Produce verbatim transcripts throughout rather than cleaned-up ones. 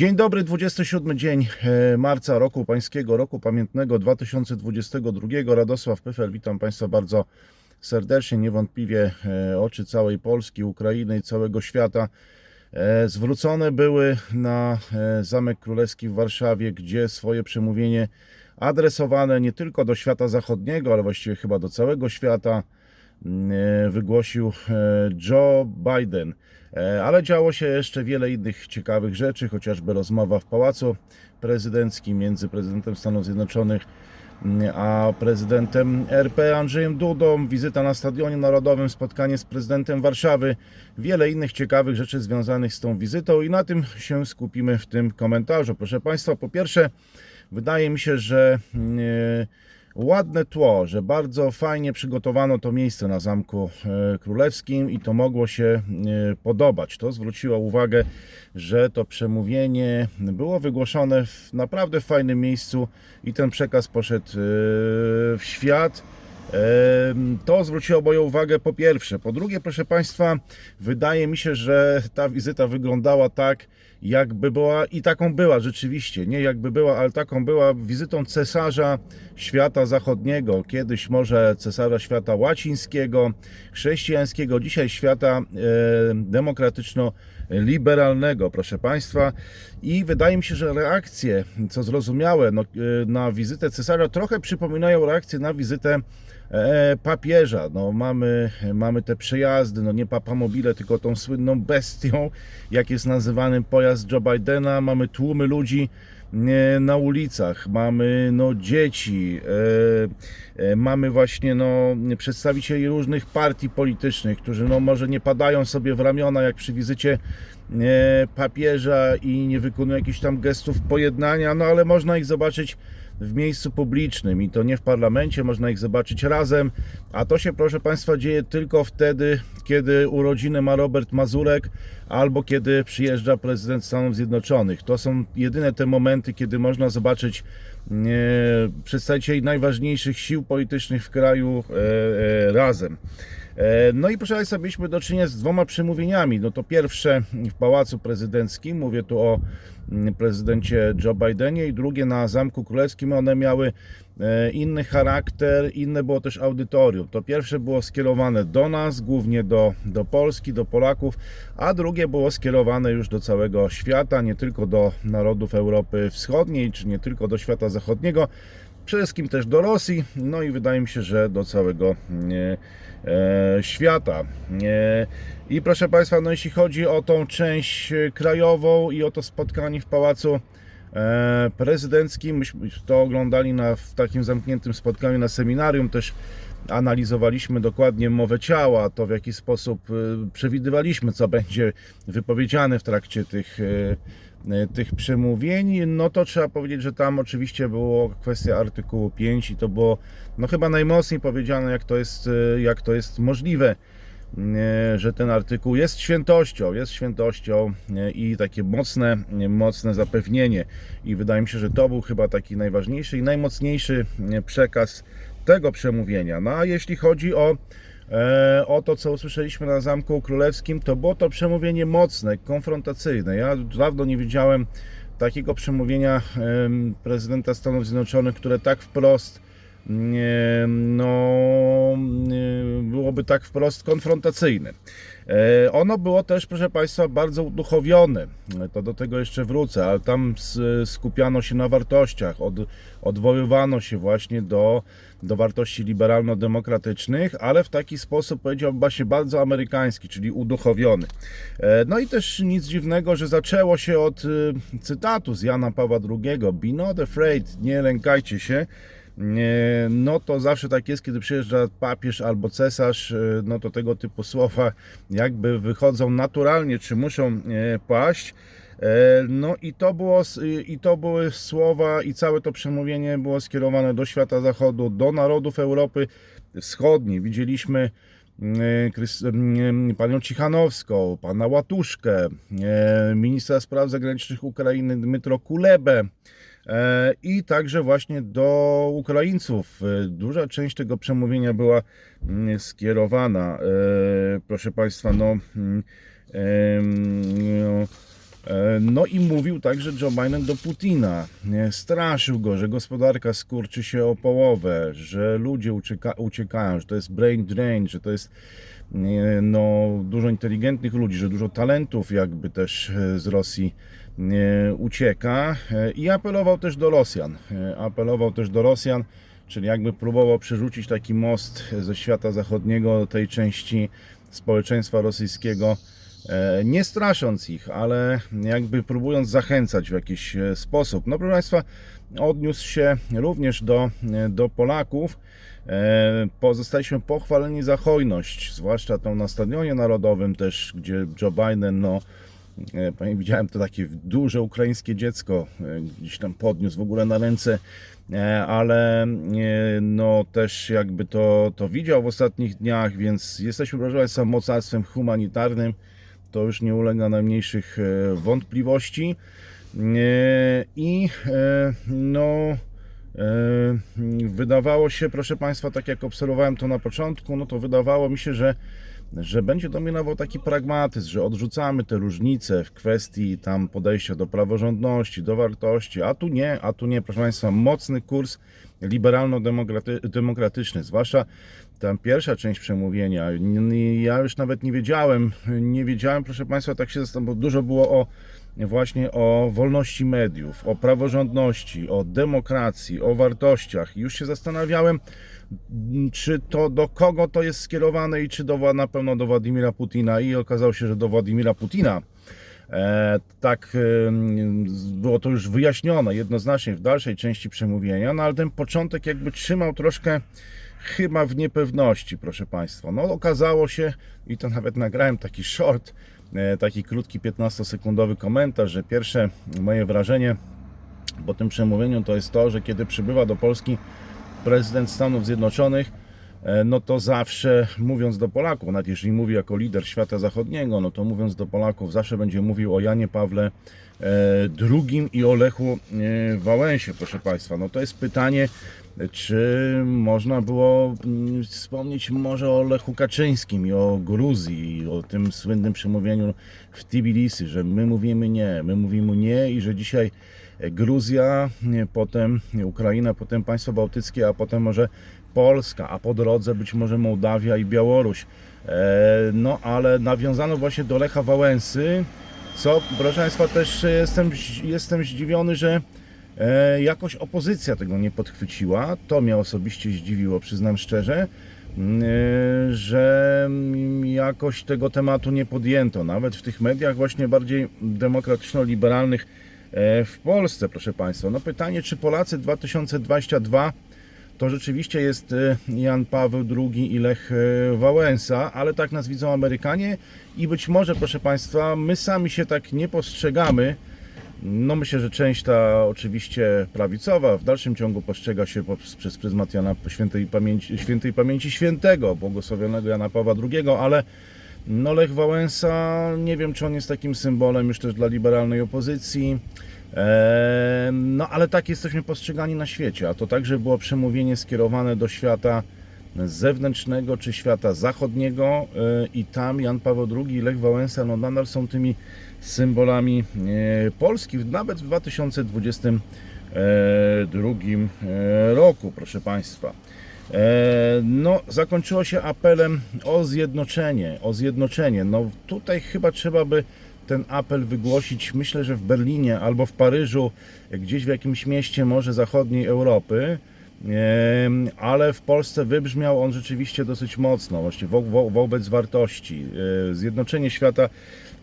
Dzień dobry, dwudziesty siódmy dzień marca roku pańskiego, roku pamiętnego dwa tysiące dwudziestego drugiego. Radosław Pfeiffer, witam Państwa bardzo serdecznie. Niewątpliwie oczy całej Polski, Ukrainy i całego świata zwrócone były na Zamek Królewski w Warszawie, gdzie swoje przemówienie adresowane nie tylko do świata zachodniego, ale właściwie chyba do całego świata wygłosił Joe Biden. Ale działo się jeszcze wiele innych ciekawych rzeczy, chociażby rozmowa w Pałacu Prezydenckim między prezydentem Stanów Zjednoczonych a prezydentem R P Andrzejem Dudą, wizyta na Stadionie Narodowym, spotkanie z prezydentem Warszawy, wiele innych ciekawych rzeczy związanych z tą wizytą i na tym się skupimy w tym komentarzu. Proszę Państwa, po pierwsze, wydaje mi się, że ładne tło, że bardzo fajnie przygotowano to miejsce na Zamku Królewskim i to mogło się podobać. To zwróciło uwagę, że to przemówienie było wygłoszone w naprawdę fajnym miejscu i ten przekaz poszedł w świat. To zwróciło moją uwagę po pierwsze. Po drugie, proszę Państwa, wydaje mi się, że ta wizyta wyglądała tak, jakby była, i taką była rzeczywiście, nie jakby była, ale taką była wizytą cesarza świata zachodniego, kiedyś może cesarza świata łacińskiego, chrześcijańskiego, dzisiaj świata demokratyczno-liberalnego, proszę Państwa. I wydaje mi się, że reakcje, co zrozumiałe, no, na wizytę cesarza trochę przypominają reakcje na wizytę papieża. No, mamy, mamy te przejazdy, no nie papamobile, tylko tą słynną bestią, jak jest nazywany pojazd Joe Bidena, mamy tłumy ludzi na ulicach, mamy no, dzieci, e, e, mamy właśnie no, przedstawicieli różnych partii politycznych, którzy no, może nie padają sobie w ramiona jak przy wizycie e, papieża i nie wykonują jakichś tam gestów pojednania, no ale można ich zobaczyć w miejscu publicznym i to nie w parlamencie, można ich zobaczyć razem, a to się, proszę Państwa, dzieje tylko wtedy, kiedy urodziny ma Robert Mazurek albo kiedy przyjeżdża prezydent Stanów Zjednoczonych. To są jedyne te momenty, kiedy można zobaczyć e, przedstawicieli najważniejszych sił politycznych w kraju e, e, razem. No i proszę Państwa, mieliśmy do czynienia z dwoma przemówieniami. No to pierwsze w Pałacu Prezydenckim, mówię tu o prezydencie Joe Bidenie, i drugie na Zamku Królewskim. One miały inny charakter, inne było też audytorium. To pierwsze było skierowane do nas, głównie do, do Polski, do Polaków, a drugie było skierowane już do całego świata, nie tylko do narodów Europy Wschodniej, czy nie tylko do świata zachodniego, przede wszystkim też do Rosji, no i wydaje mi się, że do całego e, e, świata. E, I proszę Państwa, no jeśli chodzi o tą część krajową i o to spotkanie w Pałacu e, Prezydenckim, myśmy to oglądali na, w takim zamkniętym spotkaniu na seminarium, też analizowaliśmy dokładnie mowę ciała, to w jaki sposób przewidywaliśmy, co będzie wypowiedziane w trakcie tych e, tych przemówień, no to trzeba powiedzieć, że tam oczywiście było kwestia artykułu piątego i to było no chyba najmocniej powiedziane, jak to jest, jak to jest możliwe, że ten artykuł jest świętością, jest świętością i takie mocne, mocne zapewnienie. I wydaje mi się, że to był chyba taki najważniejszy i najmocniejszy przekaz tego przemówienia. No a jeśli chodzi o O to, co usłyszeliśmy na Zamku Królewskim, to było to przemówienie mocne, konfrontacyjne. Ja dawno nie widziałem takiego przemówienia prezydenta Stanów Zjednoczonych, które tak wprost, no, byłoby tak wprost konfrontacyjne. Ono było też, proszę Państwa, bardzo uduchowione, to do tego jeszcze wrócę, ale tam skupiano się na wartościach, od, odwoływano się właśnie do, do wartości liberalno-demokratycznych, ale w taki sposób, powiedziałbym, właśnie bardzo amerykański, czyli uduchowiony. No i też nic dziwnego, że zaczęło się od cytatu z Jana Pawła drugiego: "Be not afraid", nie lękajcie się. No to zawsze tak jest, kiedy przyjeżdża papież albo cesarz, no to tego typu słowa jakby wychodzą naturalnie, czy muszą paść. No i to było, i to były słowa, i całe to przemówienie było skierowane do świata zachodu, do narodów Europy Wschodniej. Widzieliśmy panią Cichanowską, pana Łatuszkę, ministra spraw zagranicznych Ukrainy Dmytro Kulebę, i także właśnie do Ukraińców. Duża część tego przemówienia była skierowana, proszę Państwa, no, No i mówił także Joe Biden do Putina. Straszył go, że gospodarka skurczy się o połowę, że ludzie ucieka uciekają, że to jest brain drain, że to jest no, dużo inteligentnych ludzi, że dużo talentów jakby też z Rosji ucieka. I apelował też do Rosjan. Apelował też do Rosjan, czyli jakby próbował przerzucić taki most ze świata zachodniego do tej części społeczeństwa rosyjskiego, nie strasząc ich, ale jakby próbując zachęcać w jakiś sposób. No proszę Państwa, odniósł się również do, do Polaków. Zostaliśmy pochwaleni za hojność, zwłaszcza tą na Stadionie Narodowym też, gdzie Joe Biden, no widziałem to takie duże ukraińskie dziecko, gdzieś tam podniósł w ogóle na ręce, ale no też jakby to, to widział w ostatnich dniach, więc jesteśmy, proszę Państwa, mocarstwem humanitarnym. To już nie ulega najmniejszych wątpliwości i no wydawało się, proszę Państwa, tak jak obserwowałem to na początku, no to wydawało mi się, że, że będzie dominował taki pragmatyzm, że odrzucamy te różnice w kwestii tam podejścia do praworządności, do wartości, a tu nie, a tu nie, proszę Państwa, mocny kurs liberalno-demokratyczny, zwłaszcza tam pierwsza część przemówienia. Ja już nawet nie wiedziałem, nie wiedziałem, proszę Państwa, tak się zastanawiam, bo dużo było o właśnie o wolności mediów, o praworządności, o demokracji, o wartościach. Już się zastanawiałem, czy to do kogo to jest skierowane i czy do, na pewno do Władimira Putina. I okazało się, że do Władimira Putina. E, tak e, było to już wyjaśnione jednoznacznie w dalszej części przemówienia, no ale ten początek jakby trzymał troszkę chyba w niepewności, proszę Państwa. No okazało się, i to nawet nagrałem taki short, taki krótki piętnastosekundowy komentarz, że pierwsze moje wrażenie po tym przemówieniu to jest to, że kiedy przybywa do Polski prezydent Stanów Zjednoczonych, no to zawsze mówiąc do Polaków, nawet jeżeli mówi jako lider świata zachodniego, no to mówiąc do Polaków zawsze będzie mówił o Janie Pawle drugim i Olechu Wałęsie, proszę Państwa. No to jest pytanie, czy można było wspomnieć może o Lechu Kaczyńskim i o Gruzji i o tym słynnym przemówieniu w Tbilisi, że my mówimy nie, my mówimy nie i że dzisiaj Gruzja, potem Ukraina, potem państwa bałtyckie, a potem może Polska, a po drodze być może Mołdawia i Białoruś. No ale nawiązano właśnie do Lecha Wałęsy, co proszę Państwa też jestem, jestem zdziwiony, że jakoś opozycja tego nie podchwyciła. To mnie osobiście zdziwiło, przyznam szczerze, że jakoś tego tematu nie podjęto. Nawet w tych mediach właśnie bardziej demokratyczno-liberalnych w Polsce, proszę Państwa. No pytanie, czy Polacy dwa tysiące dwudziesty drugi to rzeczywiście jest Jan Paweł drugi i Lech Wałęsa, ale tak nas widzą Amerykanie i być może, proszę Państwa, my sami się tak nie postrzegamy. No myślę, że część ta oczywiście prawicowa w dalszym ciągu postrzega się przez pryzmat Jana świętej pamięci, świętej pamięci świętego, błogosławionego Jana Pawła drugiego, ale no Lech Wałęsa, nie wiem czy on jest takim symbolem już też dla liberalnej opozycji, eee, no ale tak jesteśmy postrzegani na świecie, a to także było przemówienie skierowane do świata zewnętrznego czy świata zachodniego i tam Jan Paweł drugi i Lech Wałęsa no nadal są tymi symbolami Polski nawet w dwa tysiące dwudziestym drugim roku, proszę Państwa. No zakończyło się apelem o zjednoczenie, o zjednoczenie. No tutaj chyba trzeba by ten apel wygłosić, myślę, że w Berlinie albo w Paryżu, gdzieś w jakimś mieście może zachodniej Europy, ale w Polsce wybrzmiał on rzeczywiście dosyć mocno, właśnie wo wo wobec wartości, zjednoczenie świata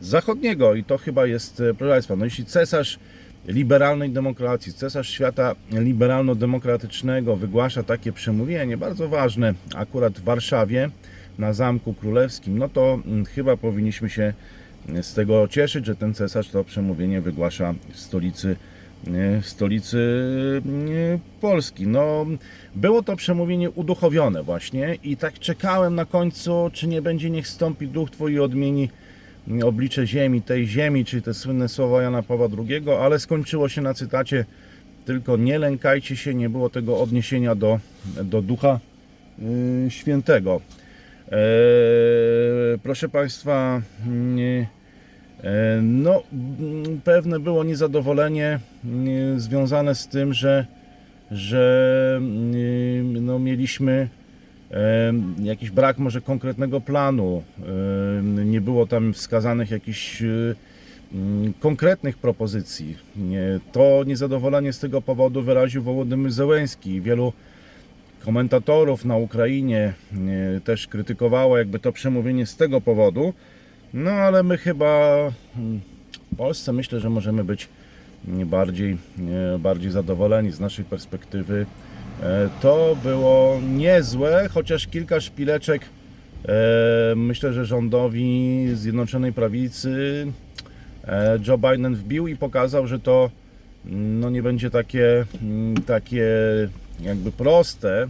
zachodniego i to chyba jest, proszę Państwa, no jeśli cesarz liberalnej demokracji, cesarz świata liberalno-demokratycznego wygłasza takie przemówienie, bardzo ważne akurat w Warszawie, na Zamku Królewskim, no to chyba powinniśmy się z tego cieszyć, że ten cesarz to przemówienie wygłasza w stolicy w stolicy Polski. No, było to przemówienie uduchowione właśnie i tak czekałem na końcu, czy nie będzie niech stąpi duch Twój i odmieni oblicze ziemi, tej ziemi, czyli te słynne słowa Jana Pawła drugiego, ale skończyło się na cytacie tylko nie lękajcie się, nie było tego odniesienia do, do Ducha Świętego. Eee, proszę Państwa, No, pewne było niezadowolenie związane z tym, że, że no, mieliśmy jakiś brak może konkretnego planu. Nie było tam wskazanych jakichś konkretnych propozycji. To niezadowolenie z tego powodu wyraził Wołodymyr Zeleński. Wielu komentatorów na Ukrainie też krytykowało jakby to przemówienie z tego powodu. No ale my chyba w Polsce myślę, że możemy być bardziej, bardziej zadowoleni z naszej perspektywy. To było niezłe, chociaż kilka szpileczek myślę, że rządowi Zjednoczonej Prawicy Joe Biden wbił i pokazał, że to no, nie będzie takie, takie jakby proste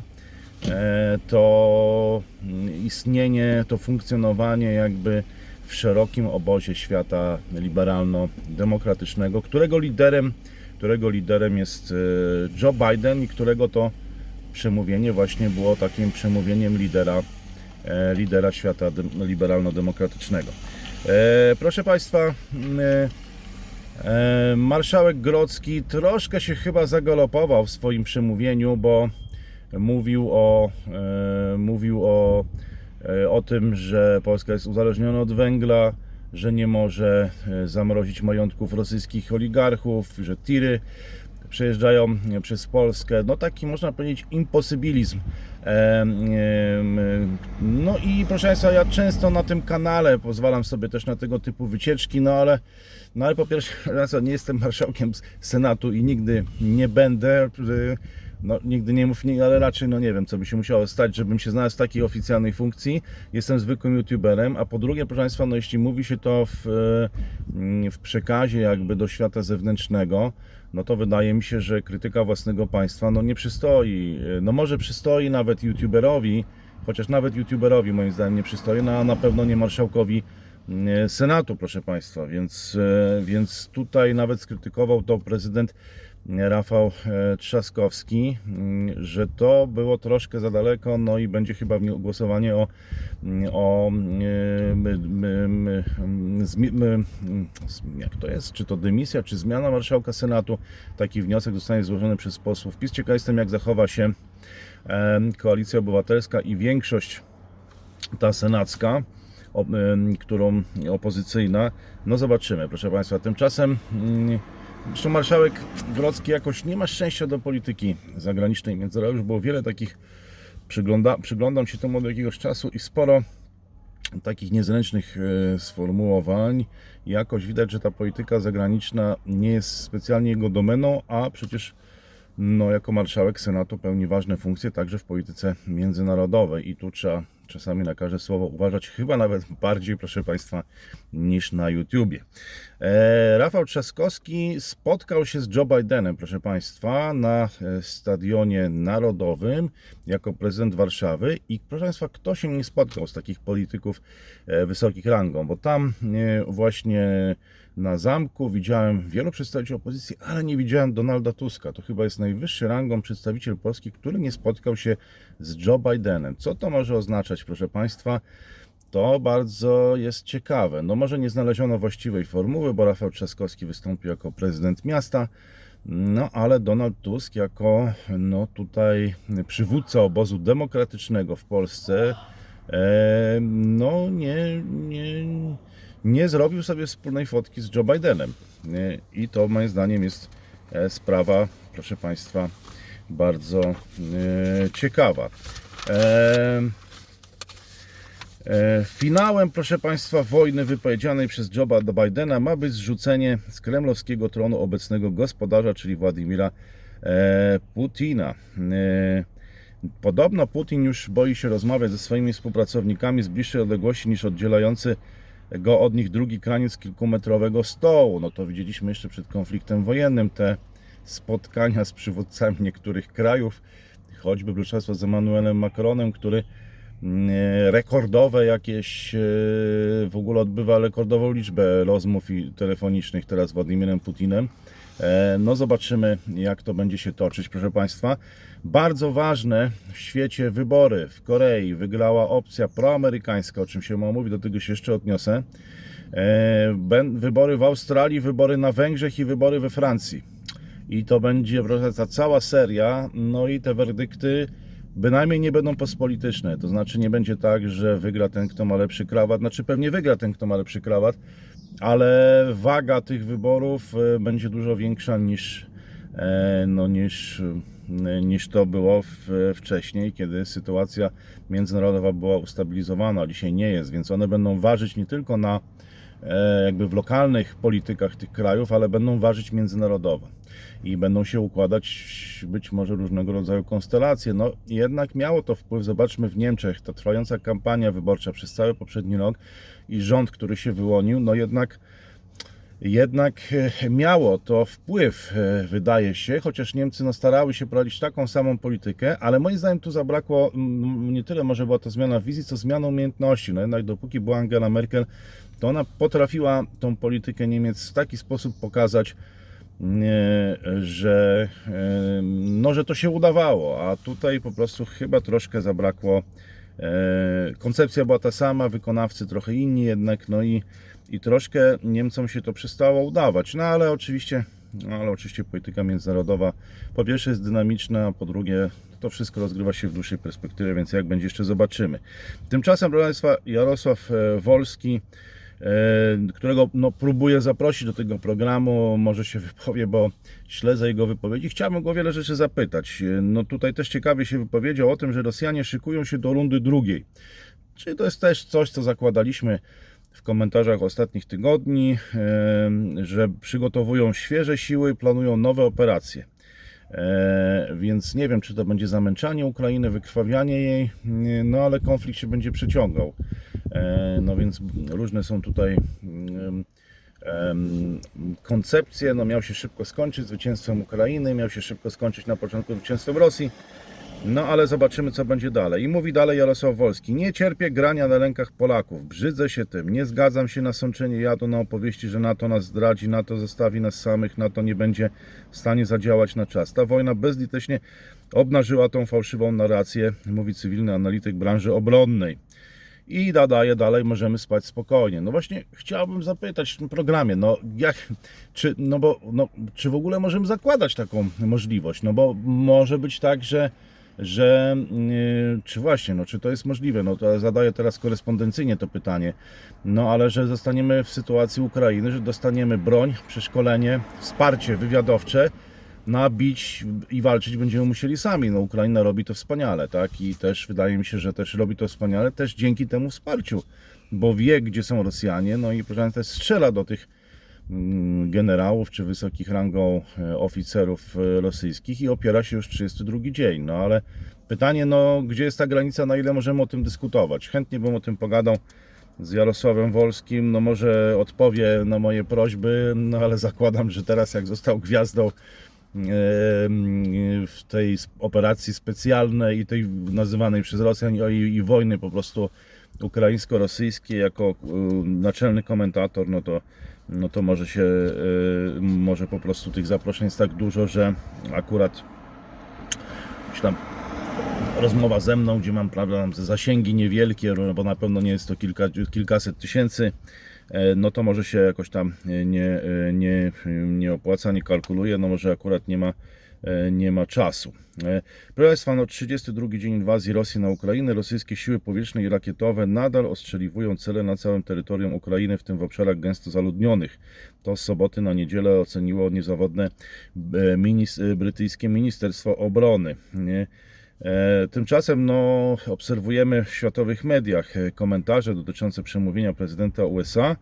to istnienie, to funkcjonowanie jakby w szerokim obozie świata liberalno-demokratycznego, którego liderem, którego liderem jest Joe Biden i którego to przemówienie właśnie było takim przemówieniem lidera, lidera świata liberalno-demokratycznego. Proszę Państwa, marszałek Grodzki troszkę się chyba zagalopował w swoim przemówieniu, bo mówił o, mówił o o tym, że Polska jest uzależniona od węgla, że nie może zamrozić majątków rosyjskich oligarchów, że tiry przejeżdżają przez Polskę. No taki, można powiedzieć, imposybilizm. No i proszę Państwa, ja często na tym kanale pozwalam sobie też na tego typu wycieczki, no ale, no ale po pierwsze, nie jestem marszałkiem Senatu i nigdy nie będę. No, nigdy nie mów, ale raczej no nie wiem, co by się musiało stać, żebym się znalazł w takiej oficjalnej funkcji. Jestem zwykłym youtuberem, a po drugie, proszę Państwa, no jeśli mówi się to w, w przekazie jakby do świata zewnętrznego, no to wydaje mi się, że krytyka własnego państwa no nie przystoi. No może przystoi nawet youtuberowi, chociaż nawet youtuberowi moim zdaniem nie przystoi, no a na pewno nie marszałkowi Senatu, proszę Państwa, więc, więc tutaj nawet skrytykował to prezydent Rafał Trzaskowski, że to było troszkę za daleko, no i będzie chyba głosowanie o, o jak to jest, czy to dymisja, czy zmiana marszałka Senatu, taki wniosek zostanie złożony przez posłów PiS. Ciekaw jestem, jak zachowa się Koalicja Obywatelska i większość ta senacka, którą opozycyjna, no zobaczymy, proszę Państwa. Tymczasem zresztą marszałek Grodzki jakoś nie ma szczęścia do polityki zagranicznej, więc już było wiele takich, przygląda, przyglądam się temu od jakiegoś czasu i sporo takich niezręcznych sformułowań. Jakoś widać, że ta polityka zagraniczna nie jest specjalnie jego domeną, a przecież no, jako marszałek Senatu pełni ważne funkcje także w polityce międzynarodowej i tu trzeba czasami na każde słowo uważać, chyba nawet bardziej, proszę Państwa, niż na YouTubie. E, Rafał Trzaskowski spotkał się z Joe Bidenem, proszę Państwa, na Stadionie Narodowym jako prezydent Warszawy i proszę Państwa, kto się nie spotkał z takich polityków wysokich rangą, bo tam właśnie na zamku widziałem wielu przedstawicieli opozycji, ale nie widziałem Donalda Tuska. To chyba jest najwyższy rangą przedstawiciel Polski, który nie spotkał się z Joe Bidenem. Co to może oznaczać? Proszę Państwa, to bardzo jest ciekawe. No może nie znaleziono właściwej formuły, bo Rafał Trzaskowski wystąpił jako prezydent miasta, no ale Donald Tusk jako no tutaj przywódca obozu demokratycznego w Polsce e, no nie, nie, nie zrobił sobie wspólnej fotki z Joe Bidenem. E, I to moim zdaniem jest sprawa, proszę Państwa, bardzo e, ciekawa. E, Finałem, proszę Państwa, wojny wypowiedzianej przez Joe Bidena ma być zrzucenie z kremlowskiego tronu obecnego gospodarza, czyli Władimira Putina. Podobno Putin już boi się rozmawiać ze swoimi współpracownikami z bliższej odległości niż oddzielający go od nich drugi kraniec kilkumetrowego stołu. No to widzieliśmy jeszcze przed konfliktem wojennym te spotkania z przywódcami niektórych krajów, choćby bluszczactwo z Emmanuelem Macronem, który rekordowe jakieś w ogóle odbywa rekordową liczbę rozmów telefonicznych teraz z Władimirem Putinem. No zobaczymy, jak to będzie się toczyć, proszę Państwa. Bardzo ważne w świecie wybory. W Korei wygrała opcja proamerykańska, o czym się mało mówi, do tego się jeszcze odniosę. wybory w Australii, wybory na Węgrzech i wybory we Francji. I to będzie ta cała seria, no i te werdykty bynajmniej nie będą pospolityczne, to znaczy nie będzie tak, że wygra ten, kto ma lepszy krawat, znaczy pewnie wygra ten, kto ma lepszy krawat, ale waga tych wyborów będzie dużo większa niż, no, niż, niż to było w, wcześniej, kiedy sytuacja międzynarodowa była ustabilizowana, a dzisiaj nie jest, więc one będą ważyć nie tylko na jakby w lokalnych politykach tych krajów, ale będą ważyć międzynarodowo i będą się układać być może różnego rodzaju konstelacje. No jednak miało to wpływ, zobaczmy w Niemczech, ta trwająca kampania wyborcza przez cały poprzedni rok i rząd, który się wyłonił, no jednak, jednak miało to wpływ, wydaje się, chociaż Niemcy no, starały się prowadzić taką samą politykę, ale moim zdaniem tu zabrakło, nie tyle może była to zmiana wizji, co zmiana umiejętności. No jednak dopóki była Angela Merkel, to ona potrafiła tą politykę Niemiec w taki sposób pokazać, że, no, że to się udawało, a tutaj po prostu chyba troszkę zabrakło. Koncepcja była ta sama, wykonawcy trochę inni jednak, no i, i troszkę Niemcom się to przestało udawać. No ale oczywiście, no, ale oczywiście polityka międzynarodowa po pierwsze jest dynamiczna, a po drugie to wszystko rozgrywa się w dłuższej perspektywie, więc jak będzie jeszcze zobaczymy. Tymczasem, proszę Państwa, Jarosław Wolski, którego no, próbuję zaprosić do tego programu, może się wypowie, bo śledzę jego wypowiedzi. Chciałbym go o wiele rzeczy zapytać. No tutaj też ciekawie się wypowiedział o tym, że Rosjanie szykują się do rundy drugiej. Czy to jest też coś, co zakładaliśmy w komentarzach ostatnich tygodni, że przygotowują świeże siły i planują nowe operacje. Więc nie wiem, czy to będzie zamęczanie Ukrainy, wykrwawianie jej, no ale konflikt się będzie przeciągał. No więc różne są tutaj koncepcje, no miał się szybko skończyć zwycięstwem Ukrainy, miał się szybko skończyć na początku zwycięstwem Rosji, no ale zobaczymy, co będzie dalej. I mówi dalej Jarosław Wolski: nie cierpię grania na rękach Polaków, brzydzę się tym, nie zgadzam się na sączenie jadu, na opowieści, że NATO nas zdradzi, NATO zostawi nas samych, NATO nie będzie w stanie zadziałać na czas. Ta wojna bezliteśnie obnażyła tą fałszywą narrację, mówi cywilny analityk branży obronnej. I nadaje dalej, możemy spać spokojnie. No właśnie chciałbym zapytać w tym programie, no jak, czy, no bo, no, czy w ogóle możemy zakładać taką możliwość? No bo może być tak, że, że yy, czy właśnie, no czy to jest możliwe? No to zadaję teraz korespondencyjnie to pytanie. No ale że zostaniemy w sytuacji Ukrainy, że dostaniemy broń, przeszkolenie, wsparcie wywiadowcze, nabić i walczyć będziemy musieli sami. No Ukraina robi to wspaniale, tak? I też wydaje mi się, że też robi to wspaniale też dzięki temu wsparciu, bo wie, gdzie są Rosjanie, no i proszę Państwa, strzela do tych generałów czy wysokich rangą oficerów rosyjskich i opiera się już trzydziesty drugi dzień. No ale pytanie, no gdzie jest ta granica, na ile możemy o tym dyskutować? Chętnie bym o tym pogadał z Jarosławem Wolskim, no może odpowie na moje prośby, no ale zakładam, że teraz jak został gwiazdą w tej operacji specjalnej i tej nazywanej przez Rosjan i, i wojny po prostu ukraińsko-rosyjskiej jako naczelny komentator, no to, no to może się może po prostu tych zaproszeń jest tak dużo, że akurat gdzieś tam rozmowa ze mną, gdzie mam prawda, zasięgi niewielkie, bo na pewno nie jest to kilka, kilkaset tysięcy, no to może się jakoś tam nie, nie, nie opłaca, nie kalkuluje, no może akurat nie ma, nie ma czasu. Proszę Państwa, no trzydziesty drugi dzień inwazji Rosji na Ukrainę, rosyjskie siły powietrzne i rakietowe nadal ostrzeliwują cele na całym terytorium Ukrainy, w tym w obszarach gęsto zaludnionych. To z soboty na niedzielę oceniło niezawodne brytyjskie Ministerstwo Obrony. Tymczasem no, obserwujemy w światowych mediach komentarze dotyczące przemówienia prezydenta U S A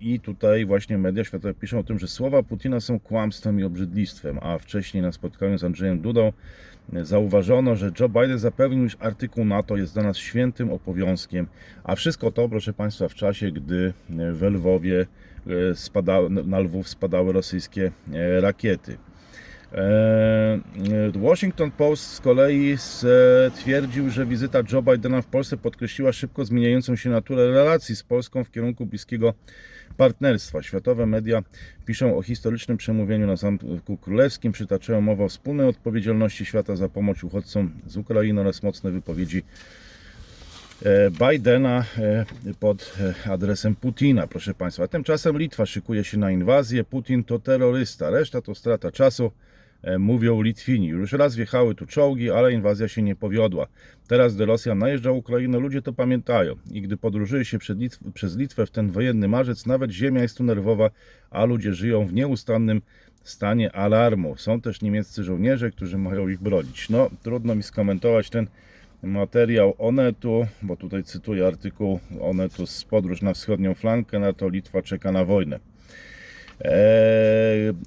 i tutaj właśnie media światowe piszą o tym, że słowa Putina są kłamstwem i obrzydlistwem, a wcześniej na spotkaniu z Andrzejem Dudą zauważono, że Joe Biden zapewnił, iż artykuł NATO jest dla nas świętym obowiązkiem, a wszystko to, proszę Państwa, w czasie, gdy we Lwowie spadały, na Lwów spadały rosyjskie rakiety. Washington Post z kolei stwierdził, że wizyta Joe Bidena w Polsce podkreśliła szybko zmieniającą się naturę relacji z Polską w kierunku bliskiego partnerstwa. Światowe media piszą o historycznym przemówieniu na Zamku Królewskim, przytaczają mowę o wspólnej odpowiedzialności świata za pomoc uchodźcom z Ukrainy oraz mocne wypowiedzi Bidena pod adresem Putina, proszę Państwa. Tymczasem Litwa szykuje się na inwazję. Putin to terrorysta, reszta to strata czasu, mówią Litwini. Już raz wjechały tu czołgi, ale inwazja się nie powiodła. Teraz, gdy Rosja najeżdża Ukrainę, ludzie to pamiętają. I gdy podróżuje się przed Litw- przez Litwę w ten wojenny marzec, nawet ziemia jest tu nerwowa, a ludzie żyją w nieustannym stanie alarmu. Są też niemieccy żołnierze, którzy mają ich bronić. No, trudno mi skomentować ten materiał Onetu, bo tutaj cytuję artykuł Onetu z podróż na wschodnią flankę, na to Litwa czeka na wojnę. Eee,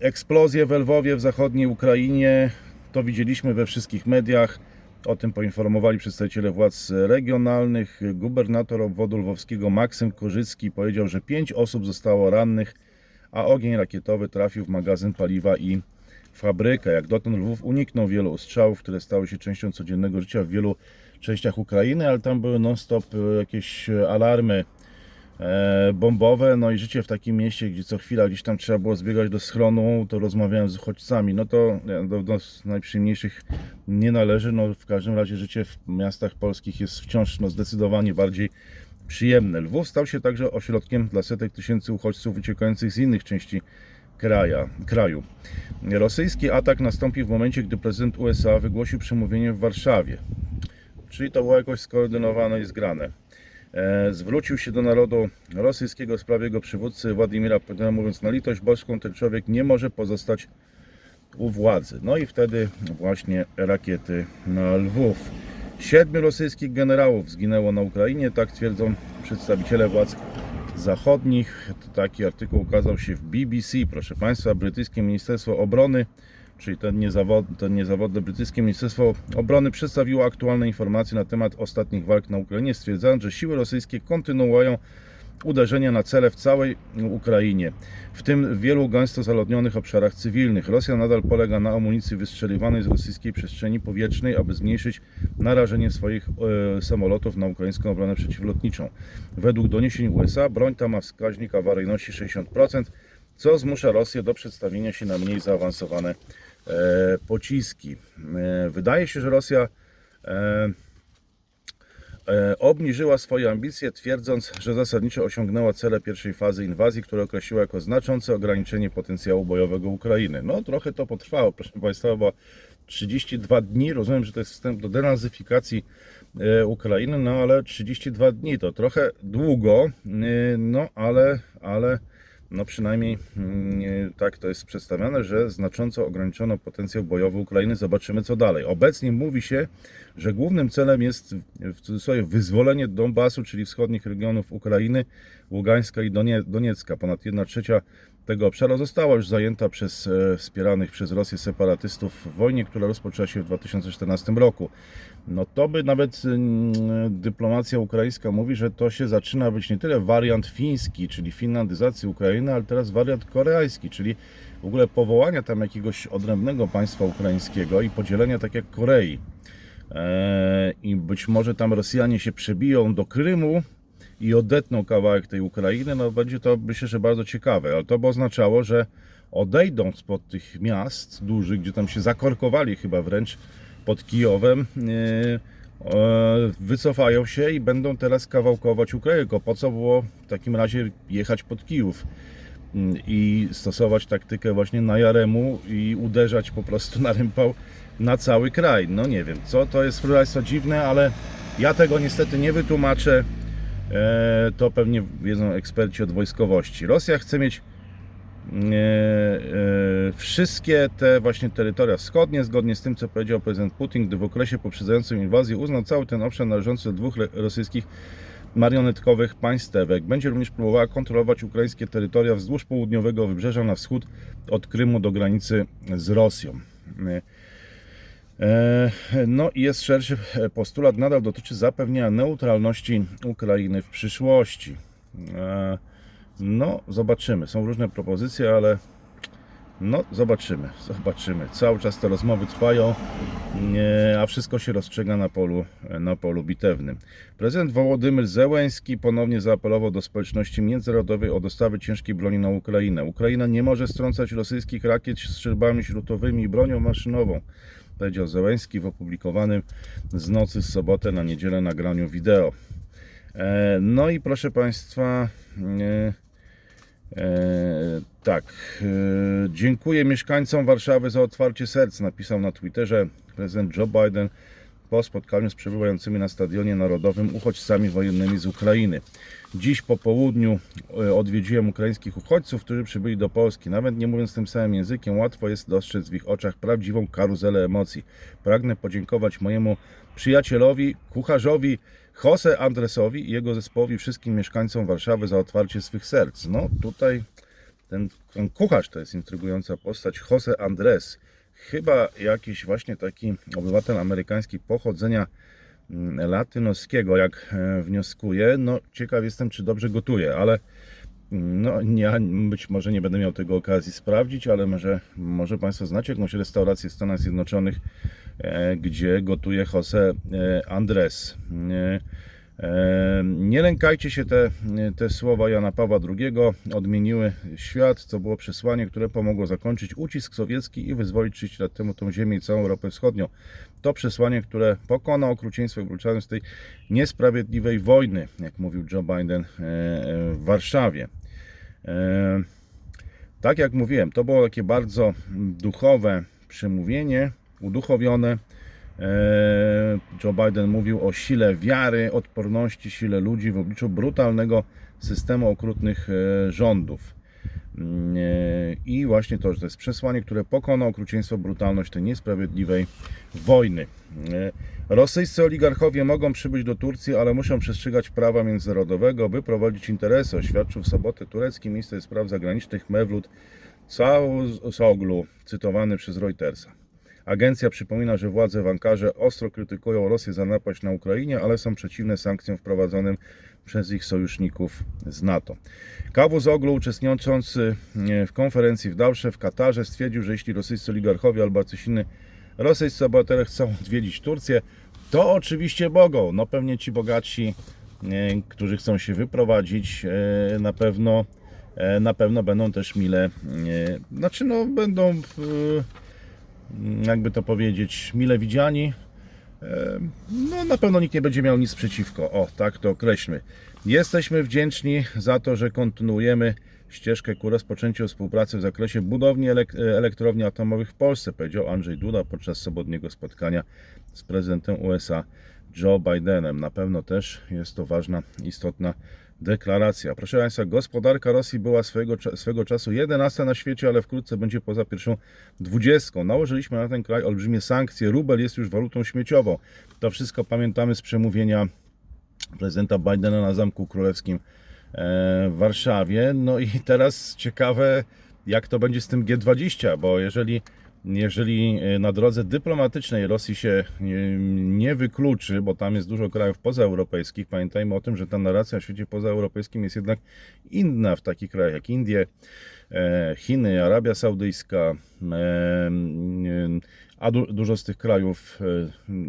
eksplozje we Lwowie w zachodniej Ukrainie, to widzieliśmy we wszystkich mediach, o tym poinformowali przedstawiciele władz regionalnych. Gubernator obwodu lwowskiego Maksym Korzycki powiedział, że pięć osób zostało rannych, a ogień rakietowy trafił w magazyn paliwa i fabrykę. Jak dotąd Lwów uniknął wielu ostrzałów, które stały się częścią codziennego życia w wielu częściach Ukrainy, ale tam były non-stop jakieś alarmy bombowe, no i życie w takim mieście, gdzie co chwila gdzieś tam trzeba było zbiegać do schronu, to rozmawiałem z uchodźcami, no to do, do najprzyjemniejszych nie należy, no w każdym razie życie w miastach polskich jest wciąż no, zdecydowanie bardziej przyjemne. Lwów stał się także ośrodkiem dla setek tysięcy uchodźców uciekających z innych części kraja, kraju. Rosyjski atak nastąpił w momencie, gdy prezydent U S A wygłosił przemówienie w Warszawie, czyli to było jakoś skoordynowane i zgrane. Zwrócił się do narodu rosyjskiego w sprawie jego przywódcy Władimira Putina, mówiąc: na litość boską, ten człowiek nie może pozostać u władzy. No i wtedy właśnie rakiety na Lwów. Siedmiu rosyjskich generałów zginęło na Ukrainie, tak twierdzą przedstawiciele władz zachodnich. Taki artykuł ukazał się w B B C, proszę Państwa. Brytyjskie Ministerstwo Obrony, czyli ten niezawodny, ten niezawodny brytyjskie Ministerstwo Obrony, przedstawiło aktualne informacje na temat ostatnich walk na Ukrainie, stwierdzając, że siły rosyjskie kontynuują uderzenia na cele w całej Ukrainie, w tym w wielu gęsto zaludnionych obszarach cywilnych. Rosja nadal polega na amunicji wystrzeliwanej z rosyjskiej przestrzeni powietrznej, aby zmniejszyć narażenie swoich e, samolotów na ukraińską obronę przeciwlotniczą. Według doniesień U S A broń ta ma wskaźnik awaryjności sześćdziesiąt procent, co zmusza Rosję do przedstawienia się na mniej zaawansowane E, pociski. E, wydaje się, że Rosja e, e, obniżyła swoje ambicje, twierdząc, że zasadniczo osiągnęła cele pierwszej fazy inwazji, które określiła jako znaczące ograniczenie potencjału bojowego Ukrainy. No trochę to potrwało, proszę Państwa, bo trzydzieści dwa dni, rozumiem, że to jest wstęp do denazyfikacji e, Ukrainy, no ale trzydzieści dwa dni to trochę długo, e, no ale, ale no przynajmniej tak to jest przedstawiane, że znacząco ograniczono potencjał bojowy Ukrainy. Zobaczymy, co dalej. Obecnie mówi się, że głównym celem jest w cudzysłowie wyzwolenie Donbasu, czyli wschodnich regionów Ukrainy, Ługańska i Doniecka. Ponad jedna trzecia tego obszaru została już zajęta przez wspieranych przez Rosję separatystów w wojnie, która rozpoczęła się w dwa tysiące czternastym roku. No to by nawet dyplomacja ukraińska mówi, że to się zaczyna być nie tyle wariant fiński, czyli finlandyzacji Ukrainy, ale teraz wariant koreański, czyli w ogóle powołania tam jakiegoś odrębnego państwa ukraińskiego i podzielenia tak jak Korei. I być może tam Rosjanie się przebiją do Krymu i odetną kawałek tej Ukrainy, no będzie to, myślę, że bardzo ciekawe, ale to by oznaczało, że odejdą spod tych miast dużych, gdzie tam się zakorkowali chyba wręcz pod Kijowem, yy, yy, wycofają się i będą teraz kawałkować Ukrainę, tylko po co było w takim razie jechać pod Kijów yy, i stosować taktykę właśnie na jaremu i uderzać po prostu na rympał na cały kraj. No nie wiem, co to jest, proszę Państwa, dziwne, ale ja tego niestety nie wytłumaczę. To pewnie wiedzą eksperci od wojskowości. Rosja chce mieć wszystkie te właśnie terytoria wschodnie, zgodnie z tym, co powiedział prezydent Putin, gdy w okresie poprzedzającym inwazję uznał cały ten obszar należący do dwóch rosyjskich marionetkowych państewek. Będzie również próbowała kontrolować ukraińskie terytoria wzdłuż południowego wybrzeża na wschód od Krymu do granicy z Rosją. No i jest szerszy postulat, nadal dotyczy zapewnienia neutralności Ukrainy w przyszłości. No zobaczymy, są różne propozycje, ale no zobaczymy, zobaczymy. Cały czas te rozmowy trwają, a wszystko się rozstrzyga na polu, na polu bitewnym. Prezydent Wołodymyr Zeleński ponownie zaapelował do społeczności międzynarodowej o dostawy ciężkiej broni na Ukrainę. Ukraina nie może strącać rosyjskich rakiet z strzelbami śrutowymi i bronią maszynową, powiedział Zeleński w opublikowanym z nocy z sobotę na niedzielę nagraniu wideo. No i proszę Państwa, tak, dziękuję mieszkańcom Warszawy za otwarcie serc, napisał na Twitterze prezydent Joe Biden po spotkaniu z przebywającymi na Stadionie Narodowym uchodźcami wojennymi z Ukrainy. Dziś po południu odwiedziłem ukraińskich uchodźców, którzy przybyli do Polski. Nawet nie mówiąc tym samym językiem, łatwo jest dostrzec w ich oczach prawdziwą karuzelę emocji. Pragnę podziękować mojemu przyjacielowi, kucharzowi Jose Andresowi i jego zespołowi, wszystkim mieszkańcom Warszawy za otwarcie swych serc. No tutaj ten, ten kucharz to jest intrygująca postać, Jose Andres. Chyba jakiś właśnie taki obywatel amerykański pochodzenia latynoskiego, jak wnioskuję. No ciekaw jestem, czy dobrze gotuje, ale no ja być może nie będę miał tego okazji sprawdzić, ale może, może Państwo znacie jakąś restaurację w Stanach Zjednoczonych, gdzie gotuje Jose Andres. Nie lękajcie się, te, te słowa Jana Pawła drugiego odmieniły świat, co było przesłanie, które pomogło zakończyć ucisk sowiecki i wyzwolić trzydzieści lat temu tą ziemię i całą Europę Wschodnią. To przesłanie, które pokona okrucieństwo, wykluczając z tej niesprawiedliwej wojny, jak mówił Joe Biden w Warszawie. Tak jak mówiłem, to było takie bardzo duchowe przemówienie, uduchowione. Joe Biden mówił o sile wiary, odporności, sile ludzi w obliczu brutalnego systemu okrutnych rządów. I właśnie to, że to jest przesłanie, które pokona okrucieństwo, brutalność tej niesprawiedliwej wojny. Rosyjscy oligarchowie mogą przybyć do Turcji, ale muszą przestrzegać prawa międzynarodowego, by prowadzić interesy, oświadczył w sobotę turecki minister spraw zagranicznych Mevlüt Çavuşoğlu, cytowany przez Reutersa. Agencja przypomina, że władze w Ankarze ostro krytykują Rosję za napaść na Ukrainie, ale są przeciwne sankcjom wprowadzonym przez ich sojuszników z NATO. Çavuşoğlu, uczestniczący w konferencji w Dausze w Katarze, stwierdził, że jeśli rosyjscy oligarchowie albo jacyś inni rosyjscy obywatele chcą odwiedzić Turcję, to oczywiście mogą. No pewnie ci bogaci, którzy chcą się wyprowadzić, na pewno, na pewno będą też mile, znaczy no będą... jakby to powiedzieć, mile widziani. No na pewno nikt nie będzie miał nic przeciwko, o tak to określmy. Jesteśmy wdzięczni za to, że kontynuujemy ścieżkę ku rozpoczęciu współpracy w zakresie budowni elektrowni atomowych w Polsce, powiedział Andrzej Duda podczas sobotniego spotkania z prezydentem U S A Joe Bidenem. Na pewno też jest to ważna, istotna deklaracja. Proszę Państwa, gospodarka Rosji była swego, swego czasu jedenasta na świecie, ale wkrótce będzie poza pierwszą dwudziestką. Nałożyliśmy na ten kraj olbrzymie sankcje. Rubel jest już walutą śmieciową. To wszystko pamiętamy z przemówienia prezydenta Bidena na Zamku Królewskim w Warszawie. No i teraz ciekawe, jak to będzie z tym G dwadzieścia, bo jeżeli, jeżeli na drodze dyplomatycznej Rosji się nie wykluczy, bo tam jest dużo krajów pozaeuropejskich, pamiętajmy o tym, że ta narracja o świecie pozaeuropejskim jest jednak inna w takich krajach jak Indie, Chiny, Arabia Saudyjska, a du- dużo z tych krajów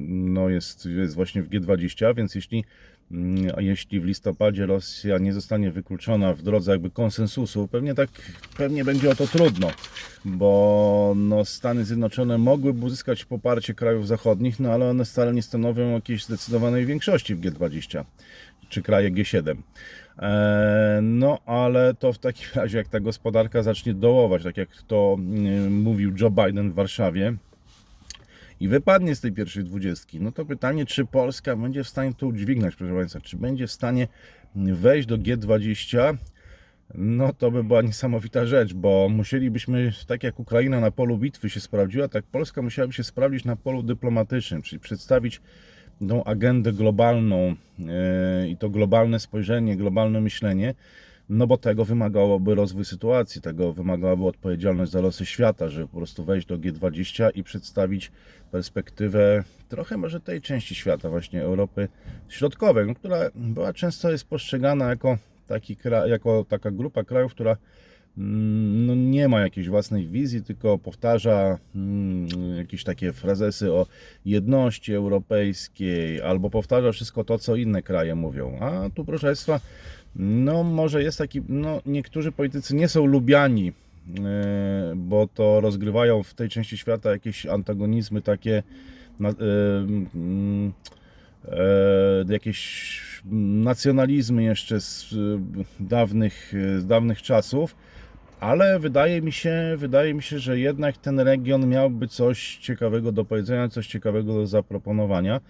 no jest, jest właśnie w G dwadzieścia, więc jeśli jeśli w listopadzie Rosja nie zostanie wykluczona w drodze jakby konsensusu, pewnie tak, pewnie będzie o to trudno, bo no Stany Zjednoczone mogłyby uzyskać poparcie krajów zachodnich, no ale one wcale nie stanowią jakiejś zdecydowanej większości w G dwadzieścia czy kraje G siedem. No ale to w takim razie, jak ta gospodarka zacznie dołować, tak jak to mówił Joe Biden w Warszawie, i wypadnie z tej pierwszej dwudziestki, no to pytanie, czy Polska będzie w stanie to udźwignąć, proszę Państwa, czy będzie w stanie wejść do G dwadzieścia, no to by była niesamowita rzecz, bo musielibyśmy, tak jak Ukraina na polu bitwy się sprawdziła, tak Polska musiałaby się sprawdzić na polu dyplomatycznym, czyli przedstawić tą agendę globalną i to globalne spojrzenie, globalne myślenie, no bo tego wymagałoby rozwój sytuacji, tego wymagałaby odpowiedzialność za losy świata, żeby po prostu wejść do G dwadzieścia i przedstawić perspektywę trochę może tej części świata, właśnie Europy Środkowej, no, która była często jest postrzegana jako, taki, jako taka grupa krajów, która no, nie ma jakiejś własnej wizji, tylko powtarza mm, jakieś takie frazesy o jedności europejskiej, albo powtarza wszystko to, co inne kraje mówią. A tu, proszę Państwa, no może jest taki, no niektórzy politycy nie są lubiani, bo to rozgrywają w tej części świata jakieś antagonizmy takie na, jakieś nacjonalizmy jeszcze z dawnych, z dawnych czasów, ale wydaje mi się, wydaje mi się, że jednak ten region miałby coś ciekawego do powiedzenia, coś ciekawego do zaproponowania.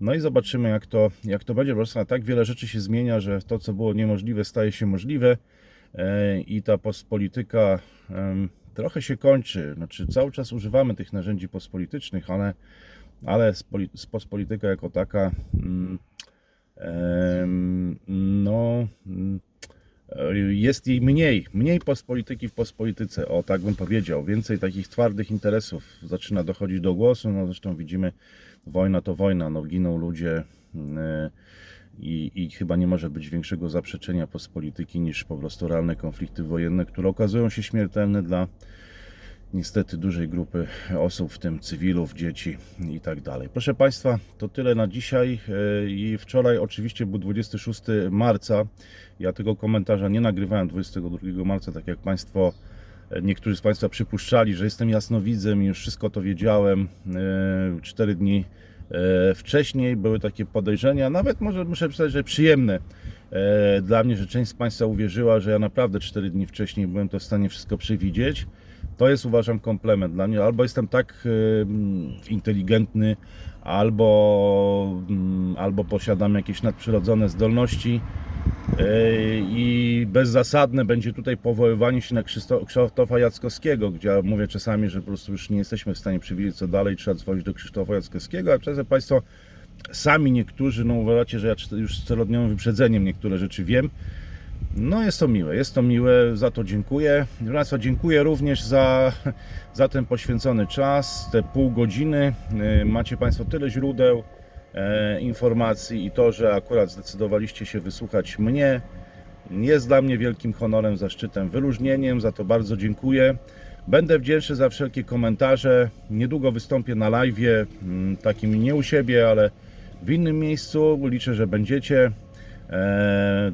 No i zobaczymy, jak to, jak to będzie, bo tak wiele rzeczy się zmienia, że to, co było niemożliwe, staje się możliwe i ta postpolityka trochę się kończy. Znaczy, cały czas używamy tych narzędzi postpolitycznych, ale, ale postpolityka jako taka no jest jej mniej, mniej postpolityki w postpolityce, o tak bym powiedział, więcej takich twardych interesów zaczyna dochodzić do głosu, no zresztą widzimy, wojna to wojna, no giną ludzie i, i chyba nie może być większego zaprzeczenia postpolityki niż po prostu realne konflikty wojenne, które okazują się śmiertelne dla niestety dużej grupy osób, w tym cywilów, dzieci i tak dalej. Proszę Państwa, to tyle na dzisiaj i wczoraj oczywiście był dwudziestego szóstego marca. Ja tego komentarza nie nagrywałem dwudziestego drugiego marca, tak jak Państwo, niektórzy z Państwa przypuszczali, że jestem jasnowidzem i już wszystko to wiedziałem. Cztery dni wcześniej były takie podejrzenia, nawet może muszę przyznać, że przyjemne dla mnie, że część z Państwa uwierzyła, że ja naprawdę cztery dni wcześniej byłem to w stanie wszystko przewidzieć. To jest, uważam, komplement dla mnie. Albo jestem tak y, inteligentny, albo, y, albo posiadam jakieś nadprzyrodzone zdolności y, i bezzasadne będzie tutaj powoływanie się na Krzysztof, Krzysztofa Jackowskiego, gdzie ja mówię czasami, że po prostu już nie jesteśmy w stanie przewidzieć, co dalej, trzeba dzwonić do Krzysztofa Jackowskiego, a czasem Państwo sami niektórzy, no uważacie, że ja już z celodniowym wyprzedzeniem niektóre rzeczy wiem. No jest to miłe, jest to miłe, za to dziękuję. Proszę Państwa, dziękuję również za, za ten poświęcony czas, te pół godziny. Macie Państwo tyle źródeł, e, informacji i to, że akurat zdecydowaliście się wysłuchać mnie, jest dla mnie wielkim honorem, zaszczytem, wyróżnieniem, za to bardzo dziękuję. Będę wdzięczny za wszelkie komentarze, niedługo wystąpię na live'ie, takim nie u siebie, ale w innym miejscu, liczę, że będziecie.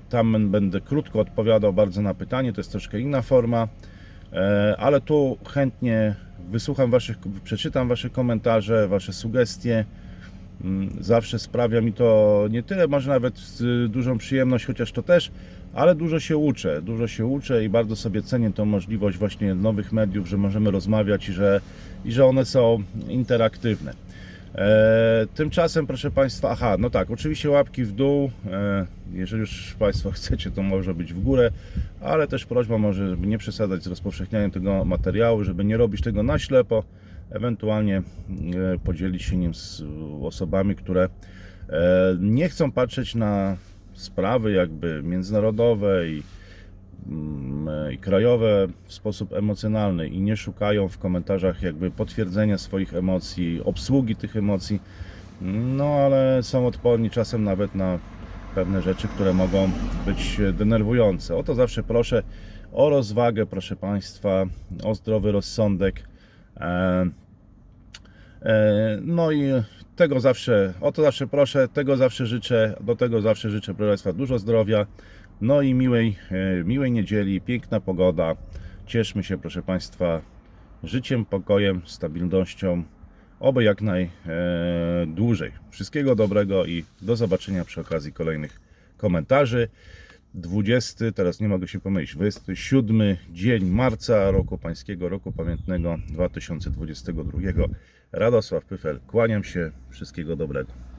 Tam będę krótko odpowiadał bardzo na pytanie, to jest troszkę inna forma, ale tu chętnie wysłucham waszych, przeczytam wasze komentarze, wasze sugestie. Zawsze sprawia mi to nie tyle, może nawet dużą przyjemność, chociaż to też, ale dużo się uczę, dużo się uczę i bardzo sobie cenię tą możliwość właśnie nowych mediów, że możemy rozmawiać i że, i że one są interaktywne. E, tymczasem, proszę Państwa, aha, no tak, oczywiście łapki w dół, e, jeżeli już Państwo chcecie, to może być w górę, ale też prośba może, żeby nie przesadzać z rozpowszechnianiem tego materiału, żeby nie robić tego na ślepo, ewentualnie e, podzielić się nim z osobami, które e, nie chcą patrzeć na sprawy jakby międzynarodowe i, i krajowe w sposób emocjonalny i nie szukają w komentarzach jakby potwierdzenia swoich emocji, obsługi tych emocji, no ale są odporni czasem nawet na pewne rzeczy, które mogą być denerwujące. O to zawsze proszę o rozwagę, proszę Państwa, o zdrowy rozsądek. E, e, no i tego zawsze, o to zawsze proszę, tego zawsze życzę, do tego zawsze życzę, proszę Państwa, dużo zdrowia. No i miłej, miłej niedzieli, piękna pogoda, cieszmy się, proszę Państwa, życiem, pokojem, stabilnością, oby jak najdłużej. Wszystkiego dobrego i do zobaczenia przy okazji kolejnych komentarzy. dwudziesty, teraz nie mogę się pomylić, dwudziesty siódmy dzień marca roku pańskiego, roku pamiętnego dwa tysiące dwudziestego drugiego. Radosław Pfeiffer, kłaniam się, wszystkiego dobrego.